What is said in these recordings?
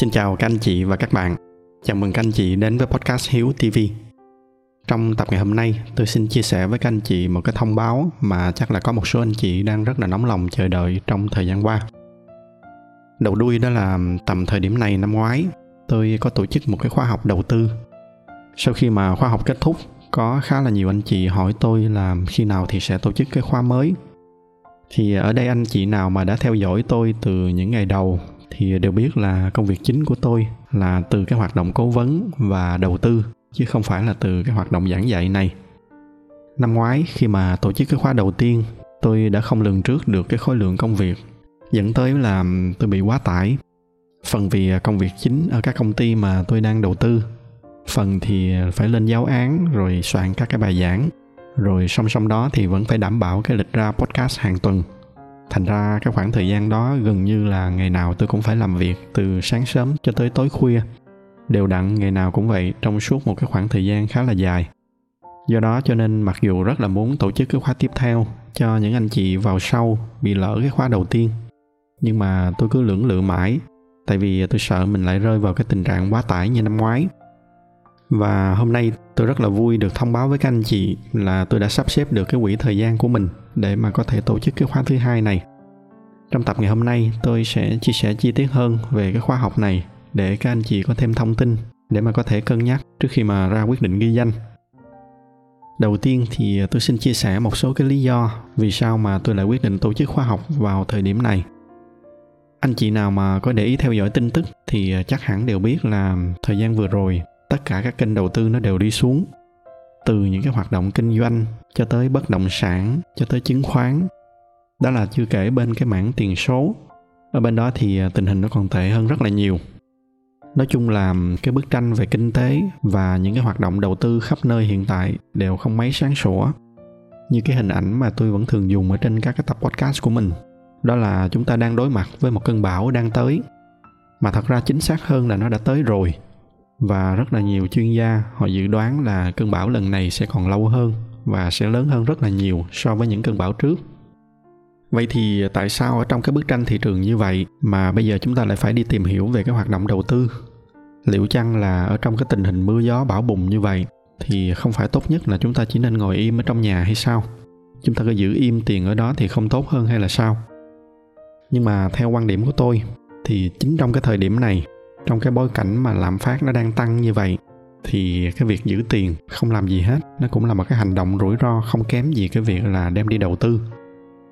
Xin chào các anh chị và các bạn. Chào mừng các anh chị đến với Podcast Hiếu TV. Trong tập ngày hôm nay, tôi xin chia sẻ với các anh chị một cái thông báo mà chắc là có một số anh chị đang rất là nóng lòng chờ đợi trong thời gian qua. Đầu đuôi đó là tầm thời điểm này năm ngoái, tôi có tổ chức một cái khóa học đầu tư. Sau khi mà khóa học kết thúc, có khá là nhiều anh chị hỏi tôi là khi nào thì sẽ tổ chức cái khóa mới. Thì ở đây anh chị nào mà đã theo dõi tôi từ những ngày đầu thì đều biết là công việc chính của tôi là từ cái hoạt động cố vấn và đầu tư, chứ không phải là từ cái hoạt động giảng dạy này. Năm ngoái khi mà tổ chức cái khóa đầu tiên, tôi đã không lường trước được cái khối lượng công việc, dẫn tới là tôi bị quá tải. Phần vì công việc chính ở các công ty mà tôi đang đầu tư, phần thì phải lên giáo án rồi soạn các cái bài giảng, rồi song song đó thì vẫn phải đảm bảo cái lịch ra podcast hàng tuần. Thành ra cái khoảng thời gian đó gần như là ngày nào tôi cũng phải làm việc từ sáng sớm cho tới tối khuya. Đều đặn ngày nào cũng vậy trong suốt một cái khoảng thời gian khá là dài. Do đó cho nên mặc dù rất là muốn tổ chức cái khóa tiếp theo cho những anh chị vào sau bị lỡ cái khóa đầu tiên, nhưng mà tôi cứ lưỡng lự mãi, tại vì tôi sợ mình lại rơi vào cái tình trạng quá tải như năm ngoái. Và hôm nay tôi rất là vui được thông báo với các anh chị là tôi đã sắp xếp được cái quỹ thời gian của mình để mà có thể tổ chức cái khóa thứ hai này. Trong tập ngày hôm nay tôi sẽ chia sẻ chi tiết hơn về cái khóa học này để các anh chị có thêm thông tin để mà có thể cân nhắc trước khi mà ra quyết định ghi danh. Đầu tiên thì tôi xin chia sẻ một số cái lý do vì sao mà tôi lại quyết định tổ chức khóa học vào thời điểm này. Anh chị nào mà có để ý theo dõi tin tức thì chắc hẳn đều biết là thời gian vừa rồi tất cả các kênh đầu tư nó đều đi xuống. Từ những cái hoạt động kinh doanh cho tới bất động sản, cho tới chứng khoán. Đó là chưa kể bên cái mảng tiền số. Ở bên đó thì tình hình nó còn tệ hơn rất là nhiều. Nói chung là cái bức tranh về kinh tế và những cái hoạt động đầu tư khắp nơi hiện tại đều không mấy sáng sủa. Như cái hình ảnh mà tôi vẫn thường dùng ở trên các cái tập podcast của mình. Đó là chúng ta đang đối mặt với một cơn bão đang tới. Mà thật ra chính xác hơn là nó đã tới rồi. Và rất là nhiều chuyên gia họ dự đoán là cơn bão lần này sẽ còn lâu hơn và sẽ lớn hơn rất là nhiều so với những cơn bão trước. Vậy thì tại sao ở trong cái bức tranh thị trường như vậy mà bây giờ chúng ta lại phải đi tìm hiểu về cái hoạt động đầu tư? Liệu chăng là ở trong cái tình hình mưa gió bão bùng như vậy thì không phải tốt nhất là chúng ta chỉ nên ngồi im ở trong nhà hay sao? Chúng ta cứ giữ im tiền ở đó thì không tốt hơn hay là sao? Nhưng mà theo quan điểm của tôi thì chính trong cái thời điểm này, trong cái bối cảnh mà lạm phát nó đang tăng như vậy thì cái việc giữ tiền không làm gì hết nó cũng là một cái hành động rủi ro không kém gì cái việc là đem đi đầu tư.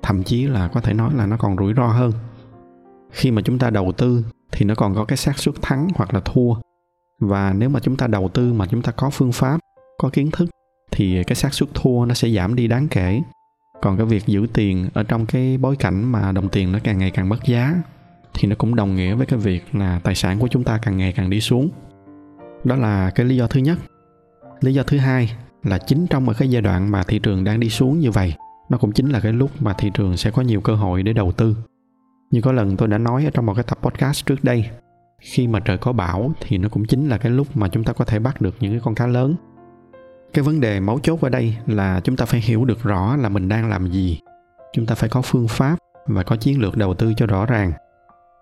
Thậm chí là có thể nói là nó còn rủi ro hơn. Khi mà chúng ta đầu tư thì nó còn có cái xác suất thắng hoặc là thua. Và nếu mà chúng ta đầu tư mà chúng ta có phương pháp, có kiến thức thì cái xác suất thua nó sẽ giảm đi đáng kể. Còn cái việc giữ tiền ở trong cái bối cảnh mà đồng tiền nó càng ngày càng mất giá thì nó cũng đồng nghĩa với cái việc là tài sản của chúng ta càng ngày càng đi xuống. Đó là cái lý do thứ nhất. Lý do thứ hai là chính trong một cái giai đoạn mà thị trường đang đi xuống như vậy, nó cũng chính là cái lúc mà thị trường sẽ có nhiều cơ hội để đầu tư. Như có lần tôi đã nói ở trong một cái tập podcast trước đây, khi mà trời có bão thì nó cũng chính là cái lúc mà chúng ta có thể bắt được những cái con cá lớn. Cái vấn đề mấu chốt ở đây là chúng ta phải hiểu được rõ là mình đang làm gì. Chúng ta phải có phương pháp và có chiến lược đầu tư cho rõ ràng.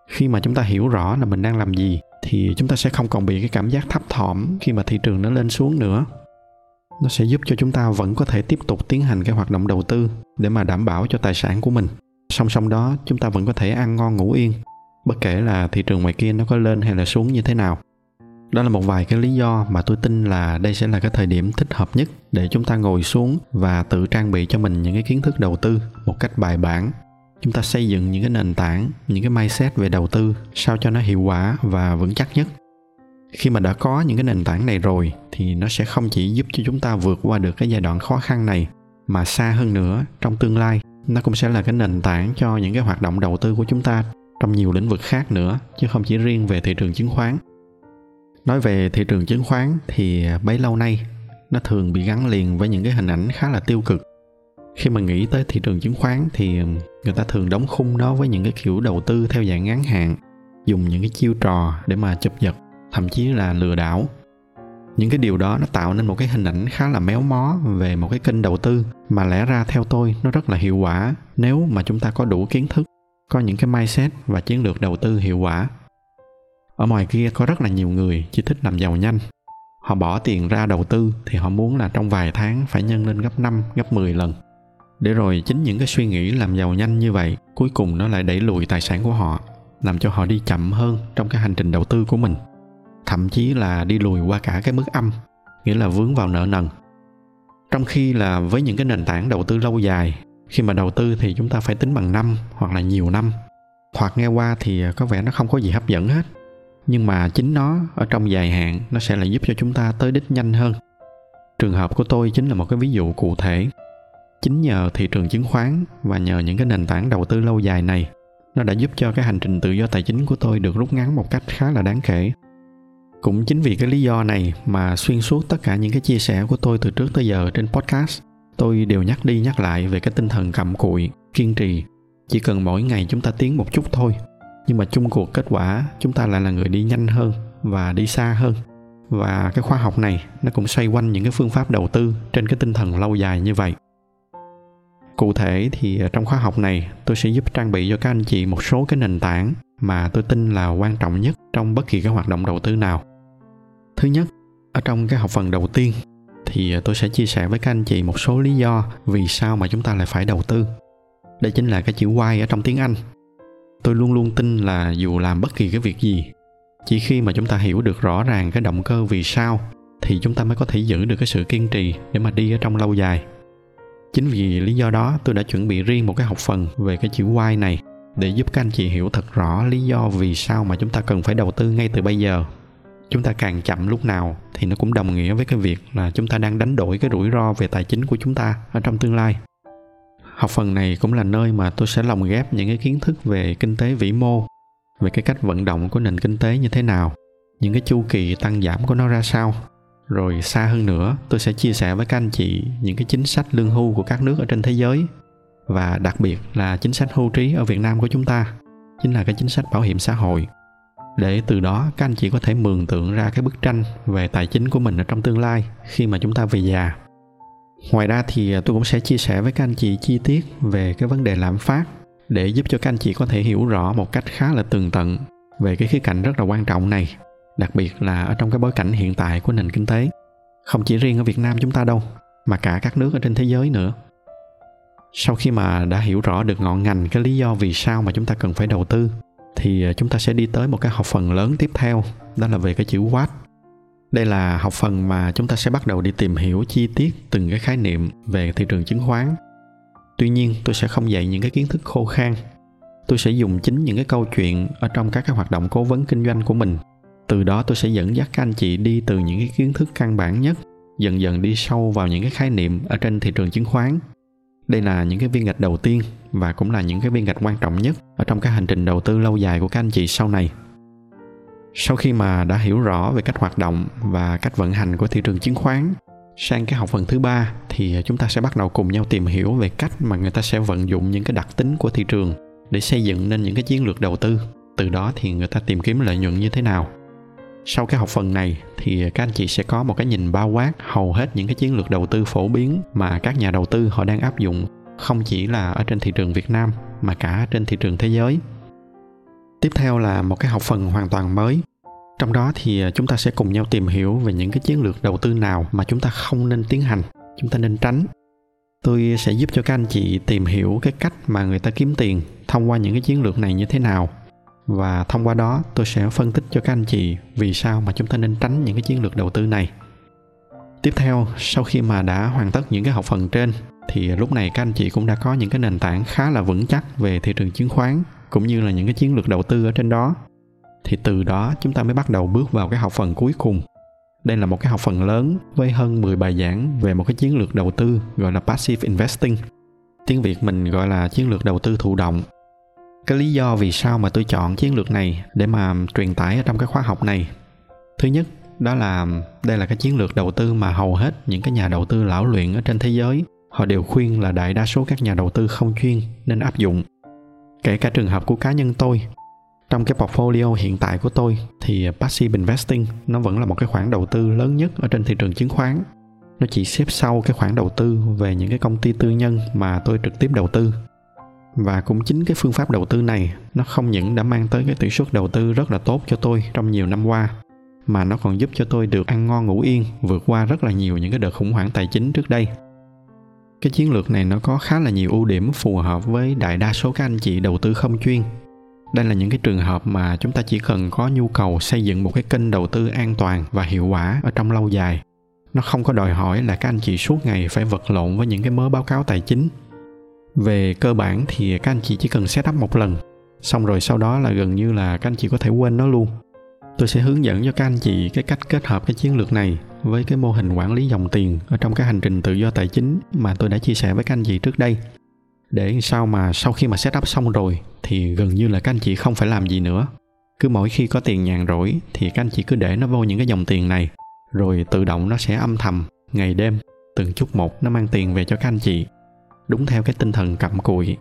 Khi mà chúng ta hiểu rõ là mình đang làm gì thì chúng ta sẽ không còn bị cái cảm giác thấp thỏm khi mà thị trường nó lên xuống nữa. Nó sẽ giúp cho chúng ta vẫn có thể tiếp tục tiến hành cái hoạt động đầu tư để mà đảm bảo cho tài sản của mình. Song song đó chúng ta vẫn có thể ăn ngon ngủ yên, bất kể là thị trường ngoài kia nó có lên hay là xuống như thế nào. Đó là một vài cái lý do mà tôi tin là đây sẽ là cái thời điểm thích hợp nhất để chúng ta ngồi xuống và tự trang bị cho mình những cái kiến thức đầu tư một cách bài bản. Chúng ta xây dựng những cái nền tảng, những cái mindset về đầu tư sao cho nó hiệu quả và vững chắc nhất. Khi mà đã có những cái nền tảng này rồi thì nó sẽ không chỉ giúp cho chúng ta vượt qua được cái giai đoạn khó khăn này, mà xa hơn nữa trong tương lai nó cũng sẽ là cái nền tảng cho những cái hoạt động đầu tư của chúng ta trong nhiều lĩnh vực khác nữa, chứ không chỉ riêng về thị trường chứng khoán. Nói về thị trường chứng khoán thì bấy lâu nay nó thường bị gắn liền với những cái hình ảnh khá là tiêu cực. Khi mà nghĩ tới thị trường chứng khoán thì người ta thường đóng khung nó với những cái kiểu đầu tư theo dạng ngắn hạn, dùng những cái chiêu trò để mà chụp giật, thậm chí là lừa đảo. Những cái điều đó nó tạo nên một cái hình ảnh khá là méo mó về một cái kênh đầu tư mà lẽ ra theo tôi nó rất là hiệu quả nếu mà chúng ta có đủ kiến thức, có những cái mindset và chiến lược đầu tư hiệu quả. Ở ngoài kia có rất là nhiều người chỉ thích làm giàu nhanh. Họ bỏ tiền ra đầu tư thì họ muốn là trong vài tháng phải nhân lên gấp 5, gấp 10 lần. Để rồi chính những cái suy nghĩ làm giàu nhanh như vậy, cuối cùng nó lại đẩy lùi tài sản của họ, làm cho họ đi chậm hơn trong cái hành trình đầu tư của mình. Thậm chí là đi lùi qua cả cái mức âm, nghĩa là vướng vào nợ nần. Trong khi là với những cái nền tảng đầu tư lâu dài, khi mà đầu tư thì chúng ta phải tính bằng năm hoặc là nhiều năm. Thoạt nghe qua thì có vẻ nó không có gì hấp dẫn hết. Nhưng mà chính nó ở trong dài hạn nó sẽ là giúp cho chúng ta tới đích nhanh hơn. Trường hợp của tôi chính là một cái ví dụ cụ thể. Chính nhờ thị trường chứng khoán và nhờ những cái nền tảng đầu tư lâu dài này, nó đã giúp cho cái hành trình tự do tài chính của tôi được rút ngắn một cách khá là đáng kể. Cũng chính vì cái lý do này mà xuyên suốt tất cả những cái chia sẻ của tôi từ trước tới giờ trên podcast, tôi đều nhắc đi nhắc lại về cái tinh thần cặm cụi, kiên trì. Chỉ cần mỗi ngày chúng ta tiến một chút thôi, nhưng mà chung cuộc kết quả chúng ta lại là người đi nhanh hơn và đi xa hơn. Và cái khóa học này nó cũng xoay quanh những cái phương pháp đầu tư trên cái tinh thần lâu dài như vậy. Cụ thể thì trong khóa học này tôi sẽ giúp trang bị cho các anh chị một số cái nền tảng mà tôi tin là quan trọng nhất trong bất kỳ cái hoạt động đầu tư nào. Thứ nhất, ở trong cái học phần đầu tiên thì tôi sẽ chia sẻ với các anh chị một số lý do vì sao mà chúng ta lại phải đầu tư. Đây chính là cái chữ why ở trong tiếng Anh. Tôi luôn luôn tin là dù làm bất kỳ cái việc gì, chỉ khi mà chúng ta hiểu được rõ ràng cái động cơ vì sao thì chúng ta mới có thể giữ được cái sự kiên trì để mà đi ở trong lâu dài. Chính vì lý do đó tôi đã chuẩn bị riêng một cái học phần về cái chữ why này để giúp các anh chị hiểu thật rõ lý do vì sao mà chúng ta cần phải đầu tư ngay từ bây giờ. Chúng ta càng chậm lúc nào thì nó cũng đồng nghĩa với cái việc là chúng ta đang đánh đổi cái rủi ro về tài chính của chúng ta ở trong tương lai. Học phần này cũng là nơi mà tôi sẽ lồng ghép những cái kiến thức về kinh tế vĩ mô, về cái cách vận động của nền kinh tế như thế nào, những cái chu kỳ tăng giảm của nó ra sao. Rồi xa hơn nữa, tôi sẽ chia sẻ với các anh chị những cái chính sách lương hưu của các nước ở trên thế giới, và đặc biệt là chính sách hưu trí ở Việt Nam của chúng ta, chính là cái chính sách bảo hiểm xã hội. Để từ đó các anh chị có thể mường tượng ra cái bức tranh về tài chính của mình ở trong tương lai khi mà chúng ta về già. Ngoài ra thì tôi cũng sẽ chia sẻ với các anh chị chi tiết về cái vấn đề lạm phát để giúp cho các anh chị có thể hiểu rõ một cách khá là tường tận về cái khía cạnh rất là quan trọng này, đặc biệt là ở trong cái bối cảnh hiện tại của nền kinh tế, không chỉ riêng ở Việt Nam chúng ta đâu, mà cả các nước ở trên thế giới nữa. Sau khi mà đã hiểu rõ được ngọn ngành cái lý do vì sao mà chúng ta cần phải đầu tư, thì chúng ta sẽ đi tới một cái học phần lớn tiếp theo, đó là về cái chữ what. Đây là học phần mà chúng ta sẽ bắt đầu đi tìm hiểu chi tiết từng cái khái niệm về thị trường chứng khoán. Tuy nhiên, tôi sẽ không dạy những cái kiến thức khô khan. Tôi sẽ dùng chính những cái câu chuyện ở trong các cái hoạt động cố vấn kinh doanh của mình. Từ đó tôi sẽ dẫn dắt các anh chị đi từ những cái kiến thức căn bản nhất, dần dần đi sâu vào những cái khái niệm ở trên thị trường chứng khoán. Đây là những cái viên gạch đầu tiên và cũng là những cái viên gạch quan trọng nhất ở trong cái hành trình đầu tư lâu dài của các anh chị sau này. Sau khi mà đã hiểu rõ về cách hoạt động và cách vận hành của thị trường chứng khoán, sang cái học phần thứ ba thì chúng ta sẽ bắt đầu cùng nhau tìm hiểu về cách mà người ta sẽ vận dụng những cái đặc tính của thị trường để xây dựng nên những cái chiến lược đầu tư. Từ đó thì người ta tìm kiếm lợi nhuận như thế nào. Sau cái học phần này thì các anh chị sẽ có một cái nhìn bao quát hầu hết những cái chiến lược đầu tư phổ biến mà các nhà đầu tư họ đang áp dụng, không chỉ là ở trên thị trường Việt Nam mà cả trên thị trường thế giới. Tiếp theo là một cái học phần hoàn toàn mới. Trong đó thì chúng ta sẽ cùng nhau tìm hiểu về những cái chiến lược đầu tư nào mà chúng ta không nên tiến hành, chúng ta nên tránh. Tôi sẽ giúp cho các anh chị tìm hiểu cái cách mà người ta kiếm tiền thông qua những cái chiến lược này như thế nào. Và thông qua đó tôi sẽ phân tích cho các anh chị vì sao mà chúng ta nên tránh những cái chiến lược đầu tư này. Tiếp theo, sau khi mà đã hoàn tất những cái học phần trên thì lúc này các anh chị cũng đã có những cái nền tảng khá là vững chắc về thị trường chứng khoán cũng như là những cái chiến lược đầu tư ở trên đó. Thì từ đó chúng ta mới bắt đầu bước vào cái học phần cuối cùng. Đây là một cái học phần lớn với hơn 10 bài giảng về một cái chiến lược đầu tư gọi là Passive Investing. Tiếng Việt mình gọi là chiến lược đầu tư thụ động. Cái lý do vì sao mà tôi chọn chiến lược này để mà truyền tải ở trong cái khóa học này. Thứ nhất, đó là đây là cái chiến lược đầu tư mà hầu hết những cái nhà đầu tư lão luyện ở trên thế giới họ đều khuyên là đại đa số các nhà đầu tư không chuyên nên áp dụng. Kể cả trường hợp của cá nhân tôi, trong cái portfolio hiện tại của tôi thì Passive Investing nó vẫn là một cái khoản đầu tư lớn nhất ở trên thị trường chứng khoán. Nó chỉ xếp sau cái khoản đầu tư về những cái công ty tư nhân mà tôi trực tiếp đầu tư. Và cũng chính cái phương pháp đầu tư này, nó không những đã mang tới cái tỷ suất đầu tư rất là tốt cho tôi trong nhiều năm qua, mà nó còn giúp cho tôi được ăn ngon ngủ yên, vượt qua rất là nhiều những cái đợt khủng hoảng tài chính trước đây. Cái chiến lược này nó có khá là nhiều ưu điểm phù hợp với đại đa số các anh chị đầu tư không chuyên. Đây là những cái trường hợp mà chúng ta chỉ cần có nhu cầu xây dựng một cái kênh đầu tư an toàn và hiệu quả ở trong lâu dài. Nó không có đòi hỏi là các anh chị suốt ngày phải vật lộn với những cái mớ báo cáo tài chính. Về cơ bản thì các anh chị chỉ cần set up một lần, xong rồi sau đó là gần như là các anh chị có thể quên nó luôn. Tôi sẽ hướng dẫn cho các anh chị cái cách kết hợp cái chiến lược này với cái mô hình quản lý dòng tiền ở trong cái hành trình tự do tài chính mà tôi đã chia sẻ với các anh chị trước đây. Để sau khi mà set up xong rồi thì gần như là các anh chị không phải làm gì nữa. Cứ mỗi khi có tiền nhàn rỗi thì các anh chị cứ để nó vô những cái dòng tiền này, rồi tự động nó sẽ âm thầm ngày đêm từng chút một nó mang tiền về cho các anh chị, đúng theo cái tinh thần cặm cụi.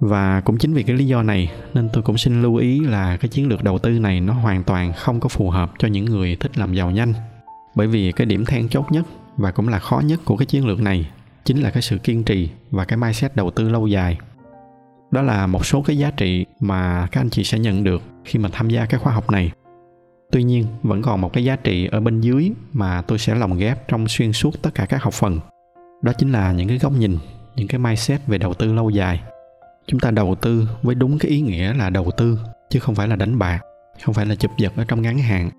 Và cũng chính vì cái lý do này nên tôi cũng xin lưu ý là cái chiến lược đầu tư này nó hoàn toàn không có phù hợp cho những người thích làm giàu nhanh. Bởi vì cái điểm then chốt nhất và cũng là khó nhất của cái chiến lược này chính là cái sự kiên trì và cái mindset đầu tư lâu dài. Đó là một số cái giá trị mà các anh chị sẽ nhận được khi mà tham gia cái khóa học này. Tuy nhiên, vẫn còn một cái giá trị ở bên dưới mà tôi sẽ lồng ghép trong xuyên suốt tất cả các học phần. Đó chính là những cái góc nhìn, những cái mindset về đầu tư lâu dài. Chúng ta đầu tư với đúng cái ý nghĩa là đầu tư, chứ không phải là đánh bạc, không phải là chụp giật ở trong ngắn hạn.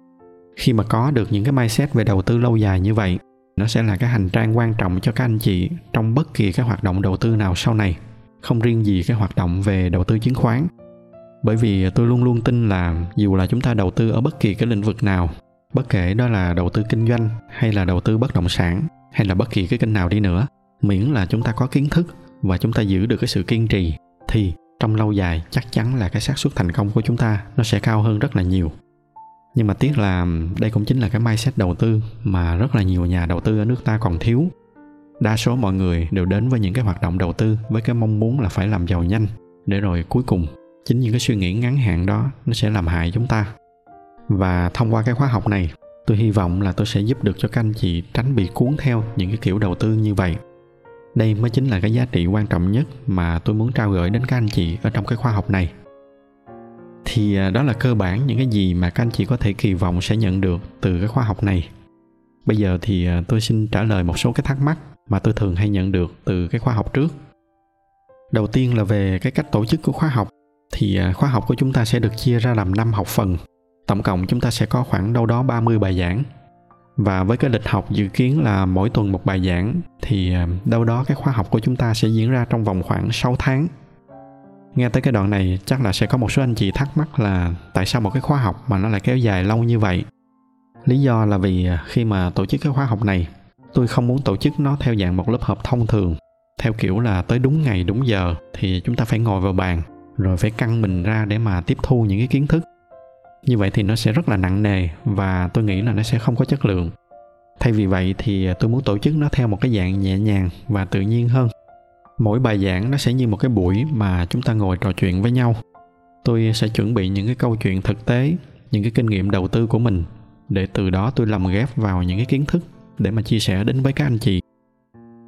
Khi mà có được những cái mindset về đầu tư lâu dài như vậy, nó sẽ là cái hành trang quan trọng cho các anh chị trong bất kỳ cái hoạt động đầu tư nào sau này, không riêng gì cái hoạt động về đầu tư chứng khoán. Bởi vì tôi luôn luôn tin là dù là chúng ta đầu tư ở bất kỳ cái lĩnh vực nào, bất kể đó là đầu tư kinh doanh hay là đầu tư bất động sản hay là bất kỳ cái kênh nào đi nữa, miễn là chúng ta có kiến thức và chúng ta giữ được cái sự kiên trì thì trong lâu dài chắc chắn là cái xác suất thành công của chúng ta nó sẽ cao hơn rất là nhiều. Nhưng mà tiếc là đây cũng chính là cái mindset đầu tư mà rất là nhiều nhà đầu tư ở nước ta còn thiếu. Đa số mọi người đều đến với những cái hoạt động đầu tư với cái mong muốn là phải làm giàu nhanh, để rồi cuối cùng chính những cái suy nghĩ ngắn hạn đó nó sẽ làm hại chúng ta. Và thông qua cái khóa học này, tôi hy vọng là tôi sẽ giúp được cho các anh chị tránh bị cuốn theo những cái kiểu đầu tư như vậy. Đây mới chính là cái giá trị quan trọng nhất mà tôi muốn trao gửi đến các anh chị ở trong cái khóa học này. Thì đó là cơ bản những cái gì mà các anh chị có thể kỳ vọng sẽ nhận được từ cái khóa học này. Bây giờ thì tôi xin trả lời một số cái thắc mắc mà tôi thường hay nhận được từ cái khóa học trước. Đầu tiên là về cái cách tổ chức của khóa học. Thì khóa học của chúng ta sẽ được chia ra làm 5 học phần. Tổng cộng chúng ta sẽ có khoảng đâu đó 30 bài giảng. Và với cái lịch học dự kiến là mỗi tuần một bài giảng, thì đâu đó cái khóa học của chúng ta sẽ diễn ra trong vòng khoảng 6 tháng. Nghe tới cái đoạn này chắc là sẽ có một số anh chị thắc mắc là tại sao một cái khóa học mà nó lại kéo dài lâu như vậy. Lý do là vì khi mà tổ chức cái khóa học này, tôi không muốn tổ chức nó theo dạng một lớp học thông thường, theo kiểu là tới đúng ngày đúng giờ thì chúng ta phải ngồi vào bàn, rồi phải căng mình ra để mà tiếp thu những cái kiến thức. Như vậy thì nó sẽ rất là nặng nề và tôi nghĩ là nó sẽ không có chất lượng. Thay vì vậy thì tôi muốn tổ chức nó theo một cái dạng nhẹ nhàng và tự nhiên hơn. Mỗi bài giảng nó sẽ như một cái buổi mà chúng ta ngồi trò chuyện với nhau. Tôi sẽ chuẩn bị những cái câu chuyện thực tế, những cái kinh nghiệm đầu tư của mình, để từ đó tôi lồng ghép vào những cái kiến thức để mà chia sẻ đến với các anh chị.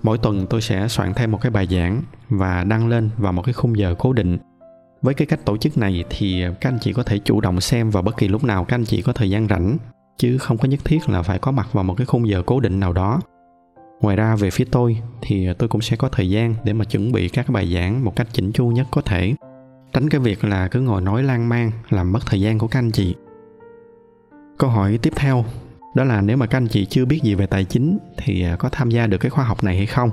Mỗi tuần tôi sẽ soạn thêm một cái bài giảng và đăng lên vào một cái khung giờ cố định. Với cái cách tổ chức này thì các anh chị có thể chủ động xem vào bất kỳ lúc nào các anh chị có thời gian rảnh, chứ không có nhất thiết là phải có mặt vào một cái khung giờ cố định nào đó. Ngoài ra về phía tôi thì tôi cũng sẽ có thời gian để mà chuẩn bị các bài giảng một cách chỉnh chu nhất có thể, tránh cái việc là cứ ngồi nói lan man làm mất thời gian của các anh chị. Câu hỏi tiếp theo đó là nếu mà các anh chị chưa biết gì về tài chính thì có tham gia được cái khóa học này hay không?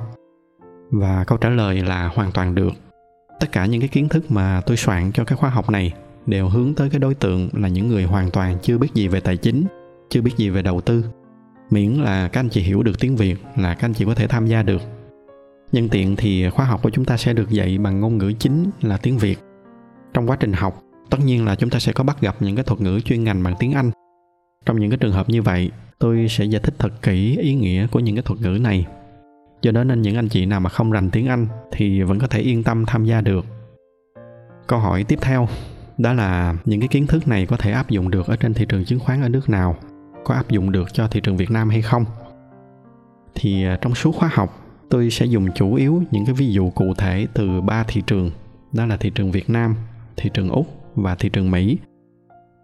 Và câu trả lời là hoàn toàn được. Tất cả những cái kiến thức mà tôi soạn cho cái khóa học này đều hướng tới cái đối tượng là những người hoàn toàn chưa biết gì về tài chính, chưa biết gì về đầu tư. Miễn là các anh chị hiểu được tiếng Việt là các anh chị có thể tham gia được. Nhân tiện thì khóa học của chúng ta sẽ được dạy bằng ngôn ngữ chính là tiếng Việt. Trong quá trình học, tất nhiên là chúng ta sẽ có bắt gặp những cái thuật ngữ chuyên ngành bằng tiếng Anh. Trong những cái trường hợp như vậy, tôi sẽ giải thích thật kỹ ý nghĩa của những cái thuật ngữ này. Do đó nên những anh chị nào mà không rành tiếng Anh thì vẫn có thể yên tâm tham gia được. Câu hỏi tiếp theo đó là những cái kiến thức này có thể áp dụng được ở trên thị trường chứng khoán ở nước nào? Có áp dụng được cho thị trường Việt Nam hay không? Thì trong suốt khóa học, tôi sẽ dùng chủ yếu những cái ví dụ cụ thể từ 3 thị trường, đó là thị trường Việt Nam, thị trường Úc và thị trường Mỹ.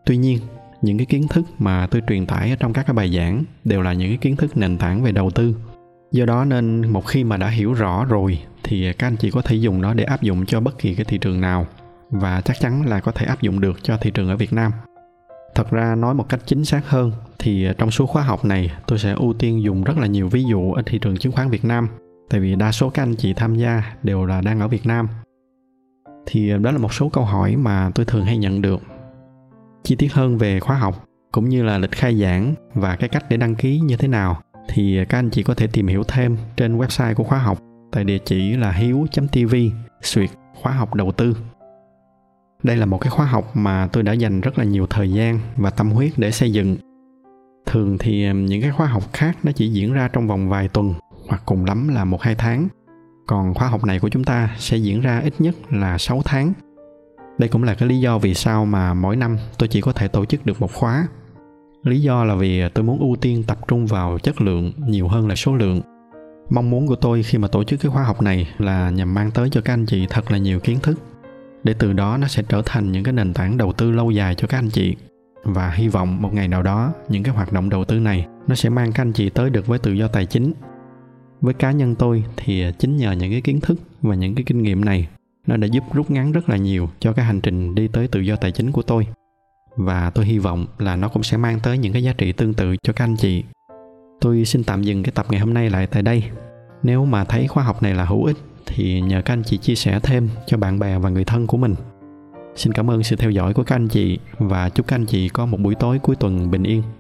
Tuy nhiên, những cái kiến thức mà tôi truyền tải ở trong các cái bài giảng đều là những cái kiến thức nền tảng về đầu tư. Do đó nên một khi mà đã hiểu rõ rồi thì các anh chị có thể dùng nó để áp dụng cho bất kỳ cái thị trường nào, và chắc chắn là có thể áp dụng được cho thị trường ở Việt Nam. Thật ra nói một cách chính xác hơn thì trong số khóa học này tôi sẽ ưu tiên dùng rất là nhiều ví dụ ở thị trường chứng khoán Việt Nam, tại vì đa số các anh chị tham gia đều là đang ở Việt Nam. Thì đó là một số câu hỏi mà tôi thường hay nhận được. Chi tiết hơn về khóa học cũng như là lịch khai giảng và cái cách để đăng ký như thế nào thì các anh chị có thể tìm hiểu thêm trên website của khóa học tại địa chỉ là hiếu.tv/khóa học đầu tư. Đây là một cái khóa học mà tôi đã dành rất là nhiều thời gian và tâm huyết để xây dựng. Thường thì những cái khóa học khác nó chỉ diễn ra trong vòng vài tuần hoặc cùng lắm là 1-2 tháng. Còn khóa học này của chúng ta sẽ diễn ra ít nhất là 6 tháng. Đây cũng là cái lý do vì sao mà mỗi năm tôi chỉ có thể tổ chức được một khóa. Lý do là vì tôi muốn ưu tiên tập trung vào chất lượng nhiều hơn là số lượng. Mong muốn của tôi khi mà tổ chức cái khóa học này là nhằm mang tới cho các anh chị thật là nhiều kiến thức, để từ đó nó sẽ trở thành những cái nền tảng đầu tư lâu dài cho các anh chị. Và hy vọng một ngày nào đó những cái hoạt động đầu tư này nó sẽ mang các anh chị tới được với tự do tài chính. Với cá nhân tôi thì chính nhờ những cái kiến thức và những cái kinh nghiệm này, nó đã giúp rút ngắn rất là nhiều cho cái hành trình đi tới tự do tài chính của tôi. Và tôi hy vọng là nó cũng sẽ mang tới những cái giá trị tương tự cho các anh chị. Tôi xin tạm dừng cái tập ngày hôm nay lại tại đây. Nếu mà thấy khóa học này là hữu ích thì nhờ các anh chị chia sẻ thêm cho bạn bè và người thân của mình. Xin cảm ơn sự theo dõi của các anh chị và chúc các anh chị có một buổi tối cuối tuần bình yên.